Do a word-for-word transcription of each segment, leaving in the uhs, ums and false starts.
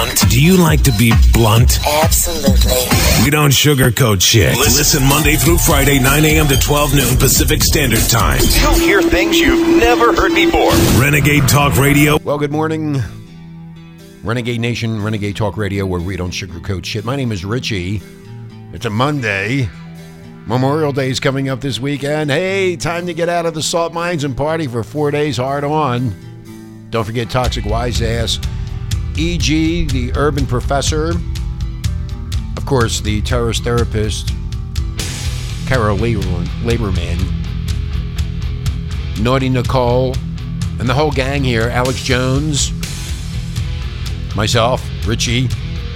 blunt? Do you like to be blunt? Absolutely. We don't sugarcoat shit. Listen Monday through Friday, nine a.m. to twelve noon Pacific Standard Time. You'll hear things you've never heard before. Renegade Talk Radio. Well, good morning, Renegade Nation, Renegade Talk Radio, where we don't sugarcoat shit. My name is Richie. It's a Monday. Memorial Day is coming up this weekend. Hey, time to get out of the salt mines and party for four days hard on. Don't forget Toxic Wise Ass, E G, the urban professor, of course, the terrorist therapist, Carol Leberman, Naughty Nicole, and the whole gang here, Alex Jones, myself, Richie.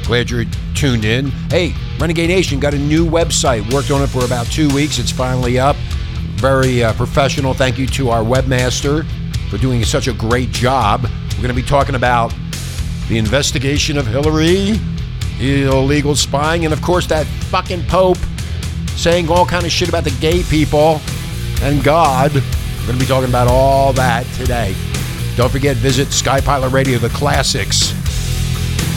Glad you're tuned in. Hey, Renegade Nation got a new website. Worked on it for about two weeks. It's finally up. Very uh, professional. Thank you to our webmaster for doing such a great job. We're going to be talking about the investigation of Hillary, illegal spying, and of course that fucking Pope saying all kind of shit about the gay people and God. We're going to be talking about all that today. Don't forget, visit SkyPilot Radio, the classics.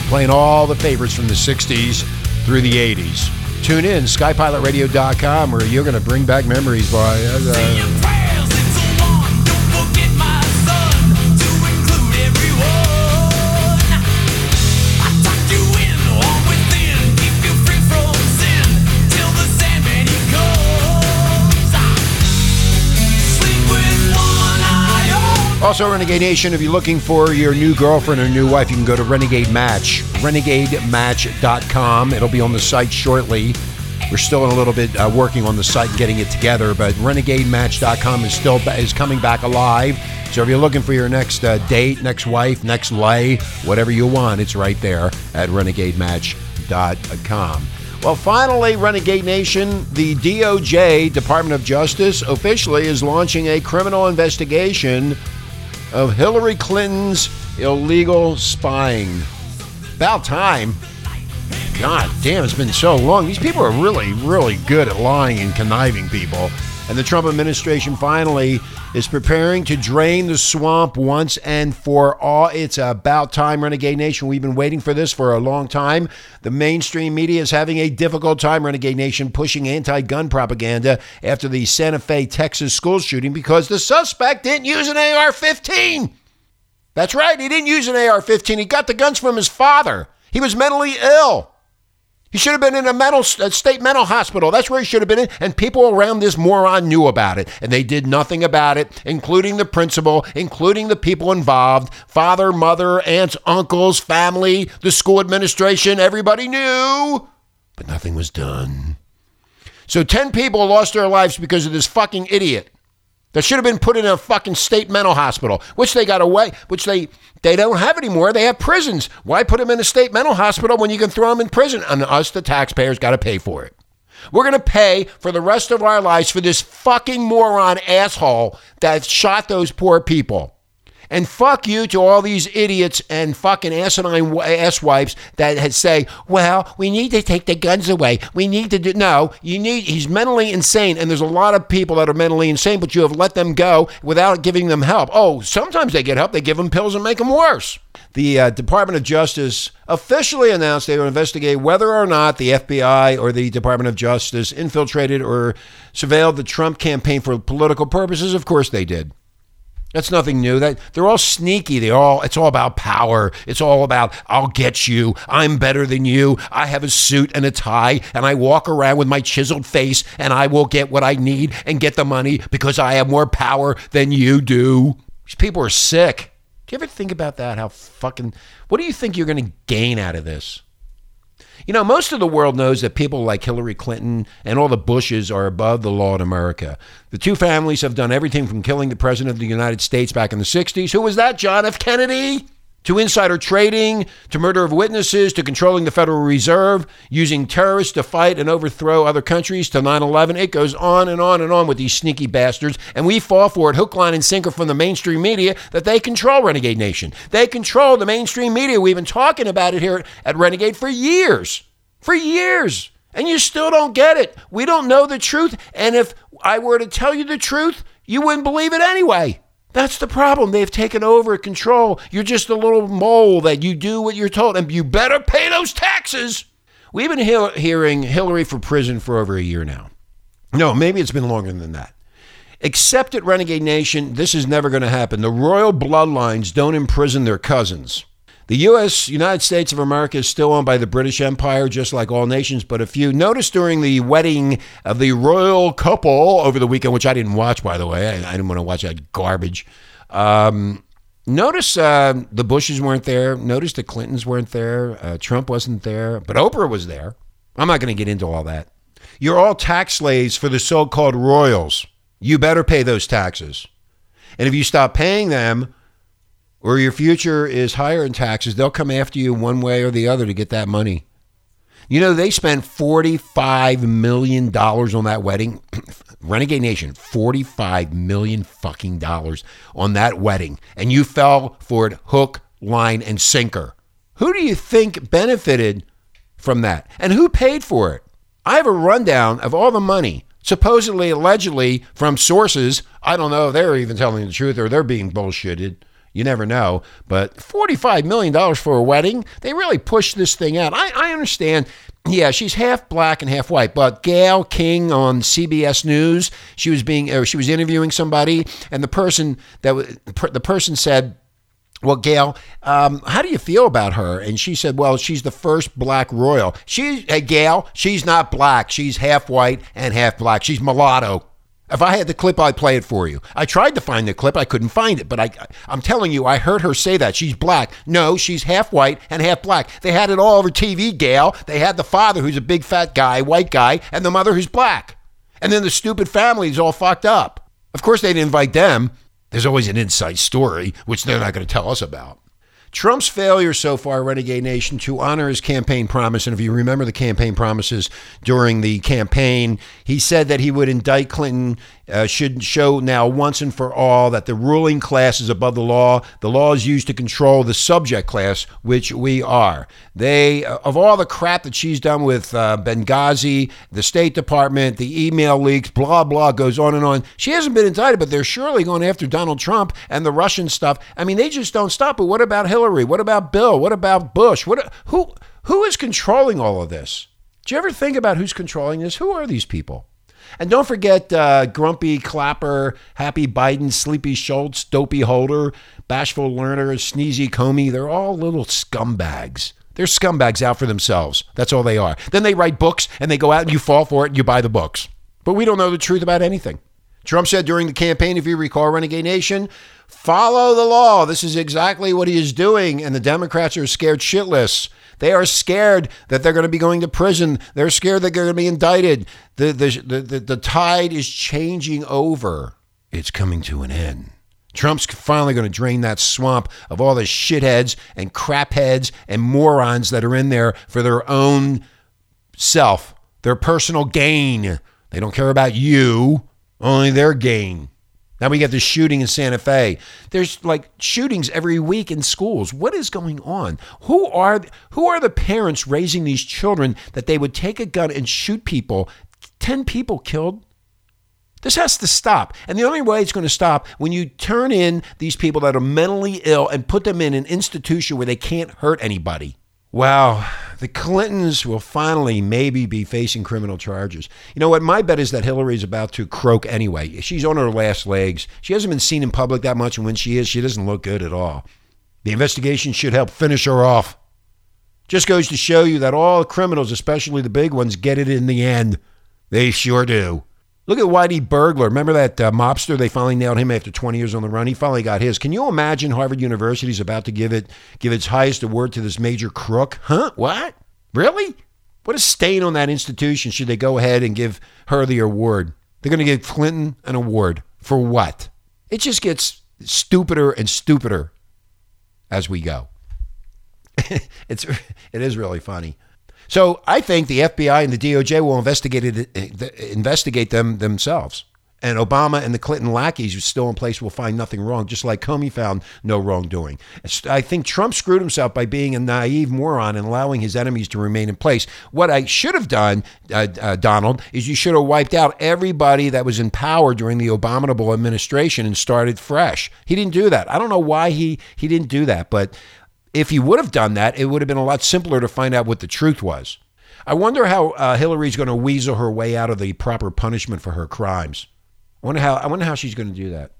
Playing all the favorites from the sixties through the eighties. Tune in, sky pilot radio dot com, where you're going to bring back memories by... Uh, Also, Renegade Nation, if you're looking for your new girlfriend or new wife, you can go to Renegade Match, renegade match dot com. It'll be on the site shortly. We're still in a little bit uh, working on the site and getting it together, but renegade match dot com is still is coming back alive. So if you're looking for your next uh, date, next wife, next lay, whatever you want, it's right there at renegade match dot com. Well, finally, Renegade Nation, the D O J, Department of Justice, officially is launching a criminal investigation of Hillary Clinton's illegal spying. About time. God damn, it's been so long. These people are really, really good at lying and conniving people. And the Trump administration finally is preparing to drain the swamp once and for all. It's about time, Renegade Nation. We've been waiting for this for a long time. The mainstream media is having a difficult time, Renegade Nation, pushing anti-gun propaganda after the Santa Fe, Texas school shooting because the suspect didn't use an A R fifteen. That's right. He didn't use an A R fifteen. He got the guns from his father. He was mentally ill. He should have been in a mental, a state mental hospital. That's where he should have been in. And people around this moron knew about it. And they did nothing about it, including the principal, including the people involved, father, mother, aunts, uncles, family, the school administration. Everybody knew. But nothing was done. So ten people lost their lives because of this fucking idiot that should have been put in a fucking state mental hospital, which they got away, which they, they don't have anymore. They have prisons. Why put them in a state mental hospital when you can throw them in prison? And us, the taxpayers, got to pay for it. We're going to pay for the rest of our lives for this fucking moron asshole that shot those poor people. And fuck you to all these idiots and fucking asinine asswipes that say, well, we need to take the guns away. We need to do... No, you need... He's mentally insane, and there's a lot of people that are mentally insane, but you have let them go without giving them help. Oh, sometimes they get help. They give them pills and make them worse. The uh, Department of Justice officially announced they will investigate whether or not the F B I or the Department of Justice infiltrated or surveilled the Trump campaign for political purposes. Of course they did. That's nothing new. That they're all sneaky. They all it's all about power. It's all about I'll get you. I'm better than you. I have a suit and a tie and I walk around with my chiseled face and I will get what I need and get the money because I have more power than you do. These people are sick. Do you ever think about that? How fucking what do you think you're going to gain out of this? You know, most of the world knows that people like Hillary Clinton and all the Bushes are above the law in America. The two families have done everything from killing the president of the United States back in the sixties. Who was that? John F. Kennedy? To insider trading, to murder of witnesses, to controlling the Federal Reserve, using terrorists to fight and overthrow other countries, to nine eleven. It goes on and on and on with these sneaky bastards. And we fall for it hook, line, and sinker from the mainstream media that they control Renegade Nation. They control the mainstream media. We've been talking about it here at Renegade for years. For years. And you still don't get it. We don't know the truth. And if I were to tell you the truth, you wouldn't believe it anyway. That's the problem. They've taken over control. You're just a little mole that you do what you're told, and you better pay those taxes. We've been he- hearing Hillary for prison for over a year now. No, maybe it's been longer than that. Except at Renegade Nation, this is never going to happen. The royal bloodlines don't imprison their cousins. The U S, United States of America, is still owned by the British Empire, just like all nations, but a few. Notice during the wedding of the royal couple over the weekend, which I didn't watch, by the way. I, I didn't want to watch that garbage. Um, notice uh, the Bushes weren't there. Notice the Clintons weren't there. Uh, Trump wasn't there, but Oprah was there. I'm not going to get into all that. You're all tax slaves for the so-called royals. You better pay those taxes. And if you stop paying them, or your future is higher in taxes, they'll come after you one way or the other to get that money. You know, they spent forty-five million dollars on that wedding. Renegade Nation, forty-five million fucking dollars on that wedding. And you fell for it hook, line, and sinker. Who do you think benefited from that? And who paid for it? I have a rundown of all the money, supposedly, allegedly, from sources. I don't know if they're even telling the truth or they're being bullshitted. You never know. But forty-five million dollars for a wedding, they really pushed this thing out. I, I understand. Yeah, she's half black and half white. But Gail King on C B S News, she was being, or she was interviewing somebody, and the person that was, the person said, "Well, Gail, um, how do you feel about her?" And she said, "Well, she's the first black royal." She, hey, Gail, she's not black. She's half white and half black. She's mulatto. If I had the clip, I'd play it for you. I tried to find the clip. I couldn't find it. But I, I'm telling you, I heard her say that. She's black. No, she's half white and half black. They had it all over T V, Gail. They had the father, who's a big fat guy, white guy, and the mother, who's black. And then the stupid family is all fucked up. Of course, they'd invite them. There's always an inside story, which they're not going to tell us about. Trump's failure so far, Renegade Nation, to honor his campaign promise. And if you remember the campaign promises during the campaign, he said that he would indict Clinton, uh, should show now once and for all that the ruling class is above the law. The law is used to control the subject class, which we are. They, of all the crap that she's done with uh, Benghazi, the State Department, the email leaks, blah, blah, goes on and on. She hasn't been indicted, but they're surely going after Donald Trump and the Russian stuff. I mean, they just don't stop. But what about Hillary? Hillary? What about Bill? What about Bush? What? Who? Who is controlling all of this? Do you ever think about who's controlling this? Who are these people? And don't forget uh, Grumpy Clapper, Happy Biden, Sleepy Schultz, Dopey Holder, Bashful Learner, Sneezy Comey. They're all little scumbags. They're scumbags out for themselves. That's all they are. Then they write books and they go out and you fall for it and you buy the books. But we don't know the truth about anything. Trump said during the campaign, if you recall, Renegade Nation, follow the law. This is exactly what he is doing. And the Democrats are scared shitless. They are scared that they're going to be going to prison. They're scared that they're going to be indicted. The, the, the, the tide is changing over. It's coming to an end. Trump's finally going to drain that swamp of all the shitheads and crapheads and morons that are in there for their own self, their personal gain. They don't care about you. Only their gain. Now we got the shooting in Santa Fe. There's like shootings every week in schools. What is going on? Who are who are the parents raising these children that they would take a gun and shoot people? Ten people killed. This has to stop. And the only way it's going to stop when you turn in these people that are mentally ill and put them in an institution where they can't hurt anybody. Wow, the Clintons will finally maybe be facing criminal charges. You know what? My bet is that Hillary's about to croak anyway. She's on her last legs. She hasn't been seen in public that much, and when she is, she doesn't look good at all. The investigation should help finish her off. Just goes to show you that all criminals, especially the big ones, get it in the end. They sure do. Look at Whitey Bulger. Remember that uh, mobster? They finally nailed him after twenty years on the run. He finally got his. Can you imagine Harvard University is about to give it give its highest award to this major crook? Huh? What? Really? What a stain on that institution should they go ahead and give her the award. They're going to give Clinton an award. For what? It just gets stupider and stupider as we go. it's it is really funny. So I think the F B I and the D O J will investigate it, investigate them themselves. And Obama and the Clinton lackeys who's still in place will find nothing wrong, just like Comey found no wrongdoing. I think Trump screwed himself by being a naive moron and allowing his enemies to remain in place. What I should have done, uh, uh, Donald, is you should have wiped out everybody that was in power during the abominable administration and started fresh. He didn't do that. I don't know why he, he didn't do that, but if he would have done that, it would have been a lot simpler to find out what the truth was. I wonder how uh, Hillary's going to weasel her way out of the proper punishment for her crimes. I wonder how I wonder how she's going to do that.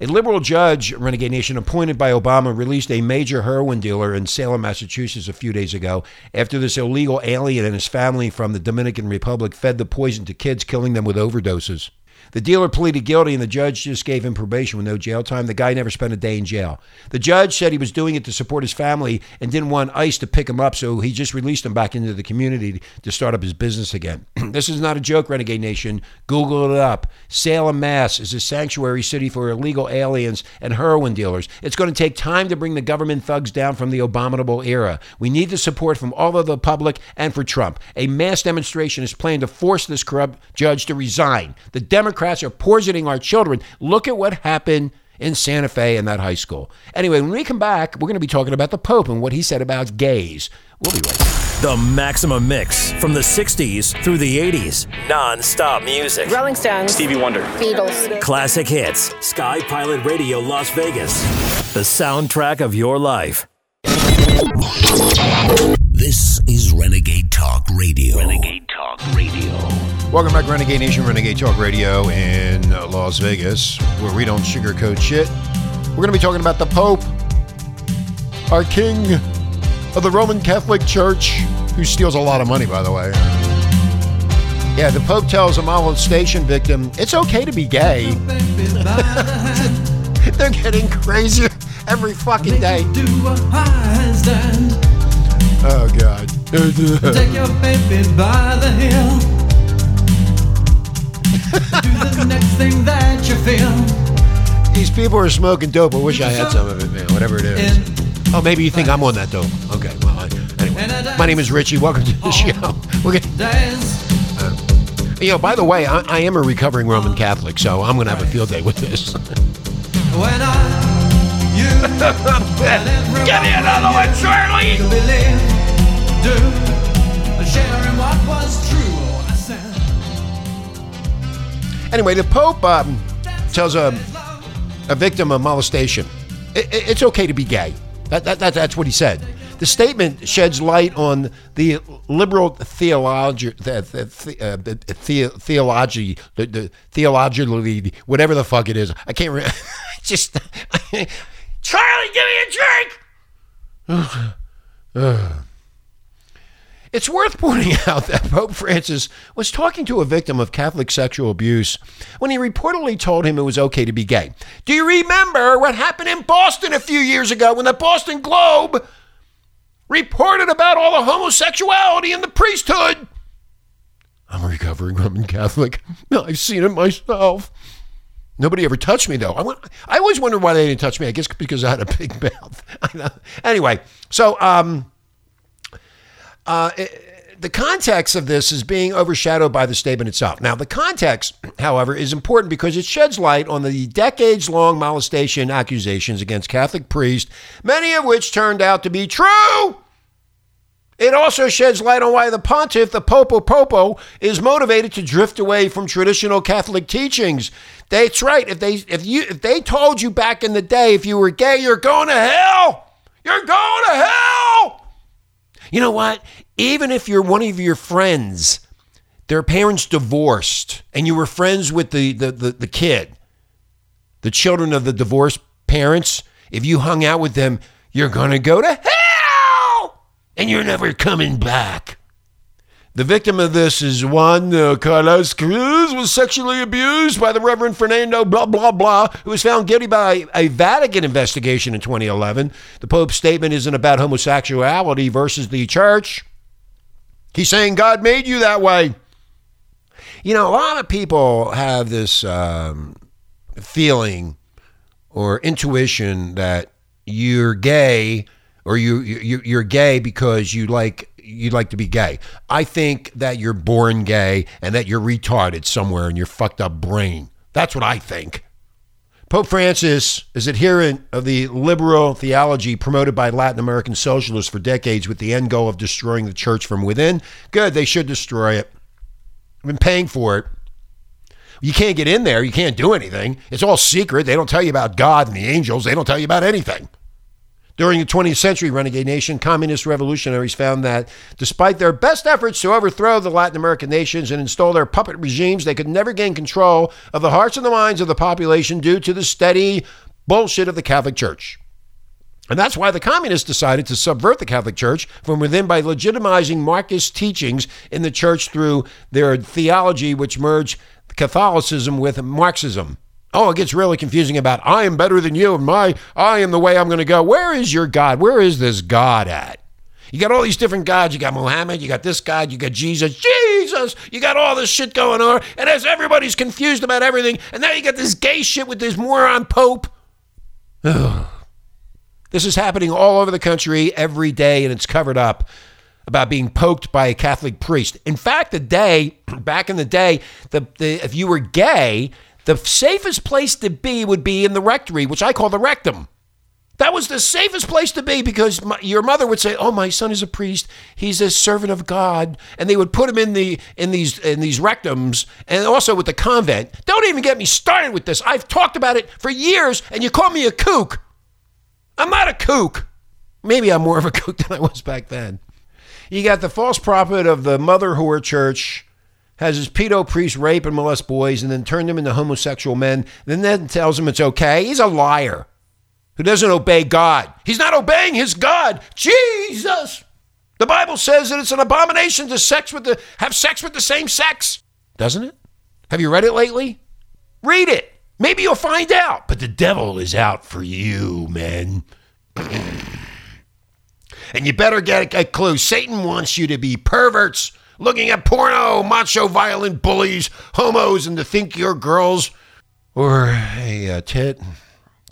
A liberal judge, Renegade Nation, appointed by Obama, released a major heroin dealer in Salem, Massachusetts a few days ago after this illegal alien and his family from the Dominican Republic fed the poison to kids, killing them with overdoses. The dealer pleaded guilty and the judge just gave him probation with no jail time. The guy never spent a day in jail. The judge said he was doing it to support his family and didn't want ICE to pick him up, so he just released him back into the community to start up his business again. This is not a joke, Renegade Nation. Google it up. Salem, Mass. is a sanctuary city for illegal aliens and heroin dealers. It's going to take time to bring the government thugs down from the abominable era. We need the support from all of the public and for Trump. A mass demonstration is planned to force this corrupt judge to resign. The Democrats Democrats are poisoning our children. Look at what happened in Santa Fe in that high school. Anyway, when we come back, we're going to be talking about the Pope and what he said about gays. We'll be right back. The Maximum Mix from the sixties through the eighties. Non-stop music. Rolling Stones. Stevie Wonder. Beatles. Classic hits. Sky Pilot Radio Las Vegas. The soundtrack of your life. This is Renegade Talk Radio. Renegade Talk Radio. Welcome back, Renegade Nation, Renegade Talk Radio in Las Vegas, where we don't sugarcoat shit. We're going to be talking about the Pope, our king of the Roman Catholic Church, who steals a lot of money, by the way. Yeah, the Pope tells a molestation victim, it's okay to be gay. They're getting crazier every fucking day. Oh, God. Take your baby by the heel. Do the next thing that you feel. These people are smoking dope. I wish I had some of it, man. Whatever it is. Oh, maybe you think I'm on that dope. Okay, well, I, anyway. My name is Richie. Welcome to the show. We're gonna, uh, you know, by the way, I, I am a recovering Roman Catholic, so I'm going to have a field day with this. When I, you, give me another one, Charlie! Do, sharing what was true. Anyway, the Pope um, tells a, a victim of molestation, it, it, it's okay to be gay. That, that, that, that's what he said. The statement sheds light on the liberal theology, the, the, the, the, theology, the, the, theologically, whatever the fuck it is. I can't remember. Just, Charlie, give me a drink! uh. It's worth pointing out that Pope Francis was talking to a victim of Catholic sexual abuse when he reportedly told him it was okay to be gay. Do you remember what happened in Boston a few years ago when the Boston Globe reported about all the homosexuality in the priesthood? I'm a recovering Roman Catholic. No, I've seen it myself. Nobody ever touched me, though. I, went, I always wondered why they didn't touch me. I guess because I had a big mouth. I know. Anyway, so... um. Uh, it, the context of this is being overshadowed by the statement itself. Now, the context, however, is important because it sheds light on the decades-long molestation accusations against Catholic priests, many of which turned out to be true. It also sheds light on why the pontiff, the Popo Popo, is motivated to drift away from traditional Catholic teachings. That's right. If they, if you, if they told you back in the day, if you were gay, you're going to hell. You're going to hell. You know what? Even if you're one of your friends, their parents divorced, and you were friends with the, the, the, the kid, the children of the divorced parents, if you hung out with them, you're going to go to hell, and you're never coming back. The victim of this is Juan uh, Carlos Cruz, was sexually abused by the Reverend Fernando blah, blah, blah, who was found guilty by a Vatican investigation in twenty eleven. The Pope's statement isn't about homosexuality versus the church. He's saying God made you that way. You know, a lot of people have this um, feeling or intuition that you're gay or you, you you're gay because you like you'd like to be gay. I think that you're born gay and that you're retarded somewhere in your fucked up brain. That's what I think. Pope Francis is adherent of the liberal theology promoted by Latin American socialists for decades with the end goal of destroying the church from within. Good, they should destroy it. I've been paying for it. You can't get in there. You can't do anything. It's all secret. They don't tell you about God and the angels. They don't tell you about anything. During the twentieth century, Renegade Nation, communist revolutionaries found that despite their best efforts to overthrow the Latin American nations and install their puppet regimes, they could never gain control of the hearts and the minds of the population due to the steady bullshit of the Catholic Church. And that's why the communists decided to subvert the Catholic Church from within by legitimizing Marxist teachings in the church through their theology, which merged Catholicism with Marxism. Oh, it gets really confusing about I am better than you and my I am the way I'm going to go. Where is your God? Where is this God at? You got all these different gods. You got Muhammad. You got this God. You got Jesus. Jesus! You got all this shit going on. And as everybody's confused about everything, and now you got this gay shit with this moron Pope. Ugh. This is happening all over the country every day, and it's covered up about being poked by a Catholic priest. In fact, the day, back in the day, the, the if you were gay, the safest place to be would be in the rectory, which I call the rectum. That was the safest place to be because my, your mother would say, oh, my son is a priest. He's a servant of God. And they would put him in the in these in these rectums and also with the convent. Don't even get me started with this. I've talked about it for years, and you call me a kook. I'm not a kook. Maybe I'm more of a kook than I was back then. You got the false prophet of the mother whore church has his pedo priest rape and molest boys and then turn them into homosexual men. Then then tells him it's okay. He's a liar who doesn't obey God. He's not obeying his God, Jesus. The Bible says that it's an abomination to sex with the have sex with the same sex, doesn't it? Have you read it lately? Read it. Maybe you'll find out. But the devil is out for you, man. And you better get a clue. Satan wants you to be perverts, looking at porno, macho, violent bullies, homos, and to think you're girls or a uh, tit.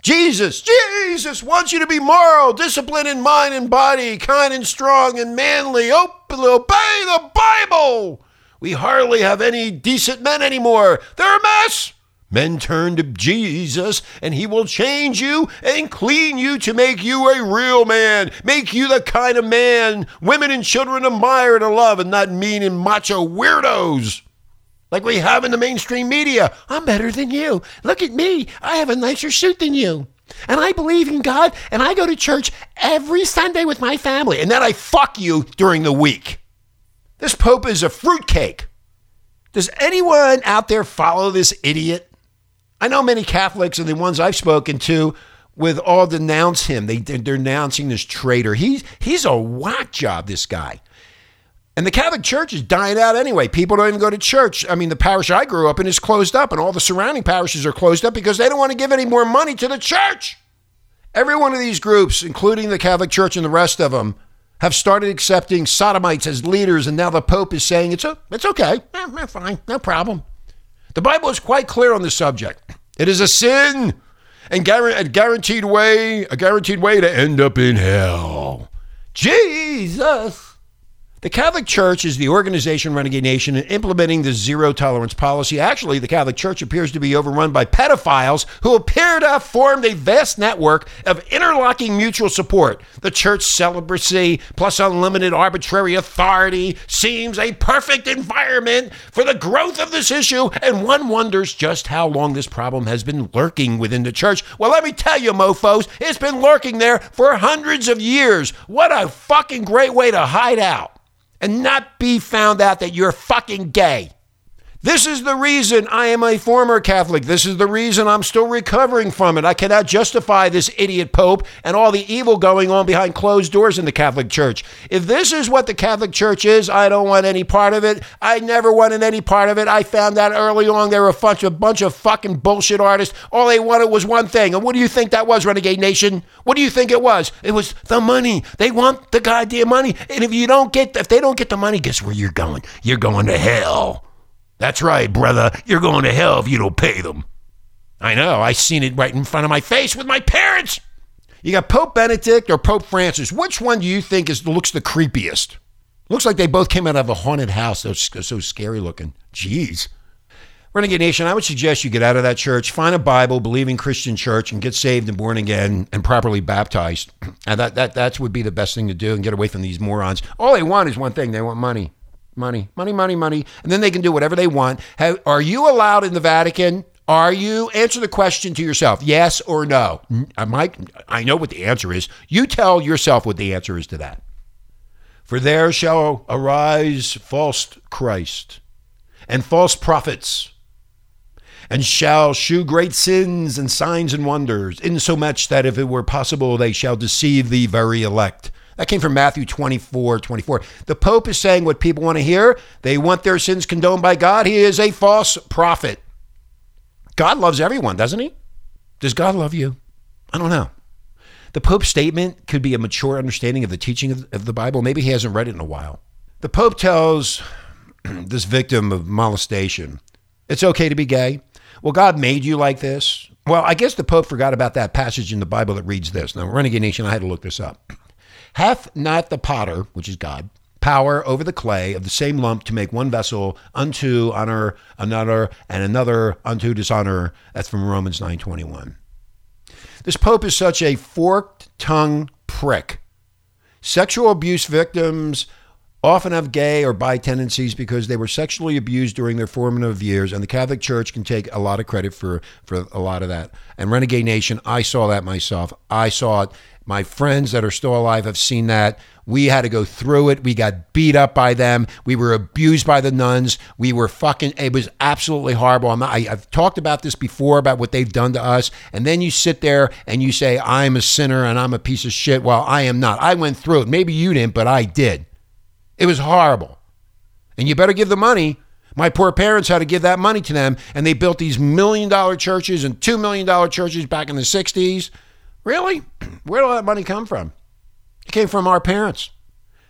Jesus, Jesus wants you to be moral, disciplined in mind and body, kind and strong and manly. Open, obey the Bible. We hardly have any decent men anymore. They're a mess. Men turn to Jesus, and he will change you and clean you to make you a real man, make you the kind of man women and children admire and love, and not mean and macho weirdos like we have in the mainstream media. I'm better than you. Look at me. I have a nicer suit than you. And I believe in God, and I go to church every Sunday with my family, and then I fuck you during the week. This Pope is a fruitcake. Does anyone out there follow this idiot? I know many Catholics, and the ones I've spoken to with all denounce him. They, they're denouncing this traitor. He's, he's a whack job, this guy. And the Catholic Church is dying out anyway. People don't even go to church. I mean, the parish I grew up in is closed up, and all the surrounding parishes are closed up because they don't want to give any more money to the church. Every one of these groups, including the Catholic Church and the rest of them, have started accepting sodomites as leaders, and now the Pope is saying, it's, a, it's okay, eh, fine, no problem. The Bible is quite clear on this subject. It is a sin and a guaranteed way, a guaranteed way to end up in hell. Jesus. The Catholic Church is the organization Renegade Nation in implementing the zero tolerance policy. Actually, the Catholic Church appears to be overrun by pedophiles who appear to have formed a vast network of interlocking mutual support. The church celibacy plus unlimited arbitrary authority seems a perfect environment for the growth of this issue, and one wonders just how long this problem has been lurking within the church. Well, let me tell you, mofos, it's been lurking there for hundreds of years. What a fucking great way to hide out and not be found out that you're fucking gay. This is the reason I am a former Catholic. This is the reason I'm still recovering from it. I cannot justify this idiot Pope and all the evil going on behind closed doors in the Catholic Church. If this is what the Catholic Church is, I don't want any part of it. I never wanted any part of it. I found out early on they were a bunch, a bunch of fucking bullshit artists. All they wanted was one thing. And what do you think that was, Renegade Nation? What do you think it was? It was the money. They want the goddamn money. And if you don't get, if they don't get the money, guess where you're going? You're going to hell. That's right, brother. You're going to hell if you don't pay them. I know. I seen it right in front of my face with my parents. You got Pope Benedict or Pope Francis. Which one do you think is looks the creepiest? Looks like they both came out of a haunted house. They're so scary looking. Jeez. Renegade Nation, I would suggest you get out of that church, find a Bible, believing Christian church, and get saved and born again and properly baptized. And that that that would be the best thing to do, and get away from these morons. All they want is one thing. They want money. Money, money, money, money. And then they can do whatever they want. Have, are you allowed in the Vatican? Are you? Answer the question to yourself, yes or no. I might, I know what the answer is. You tell yourself what the answer is to that. For there shall arise false Christ and false prophets, and shall shew great sins and signs and wonders, insomuch that if it were possible, they shall deceive the very elect. That came from Matthew twenty-four twenty-four. The Pope is saying what people want to hear. They want their sins condoned by God. He is a false prophet. God loves everyone, doesn't he? Does God love you? I don't know. The Pope's statement could be a mature understanding of the teaching of, of the Bible. Maybe he hasn't read it in a while. The Pope tells this victim of molestation, it's okay to be gay. Well, God made you like this. Well, I guess the Pope forgot about that passage in the Bible that reads this. Now, Renegade Nation, I had to look this up. Hath not the potter, which is God, power over the clay of the same lump to make one vessel unto honor another and another unto dishonor? That's from Romans nine twenty-one. This Pope is such a forked-tongued prick. Sexual abuse victims often have gay or bi tendencies because they were sexually abused during their formative years, and the Catholic Church can take a lot of credit for, for a lot of that. And Renegade Nation, I saw that myself. I saw it. My friends that are still alive have seen that. We had to go through it. We got beat up by them. We were abused by the nuns. We were fucking, it was absolutely horrible. I'm not, I, I've talked about this before, about what they've done to us. And then you sit there and you say, I'm a sinner and I'm a piece of shit. Well, I am not. I went through it. Maybe you didn't, but I did. It was horrible. And you better give the money. My poor parents had to give that money to them. And they built these million dollar churches and two million dollar churches back in the sixties. Really? Where did all that money come from? It came from our parents.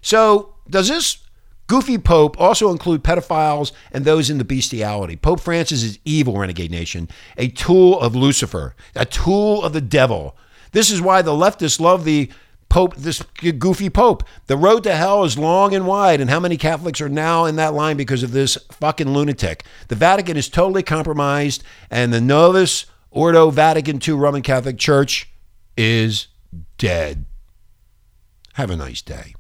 So does this goofy Pope also include pedophiles and those in the bestiality? Pope Francis is evil, Renegade Nation, a tool of Lucifer, a tool of the devil. This is why the leftists love the Pope, this goofy Pope. The road to hell is long and wide, and how many Catholics are now in that line because of this fucking lunatic? The Vatican is totally compromised, and the Novus Ordo Vatican two Roman Catholic Church is dead. Have a nice day.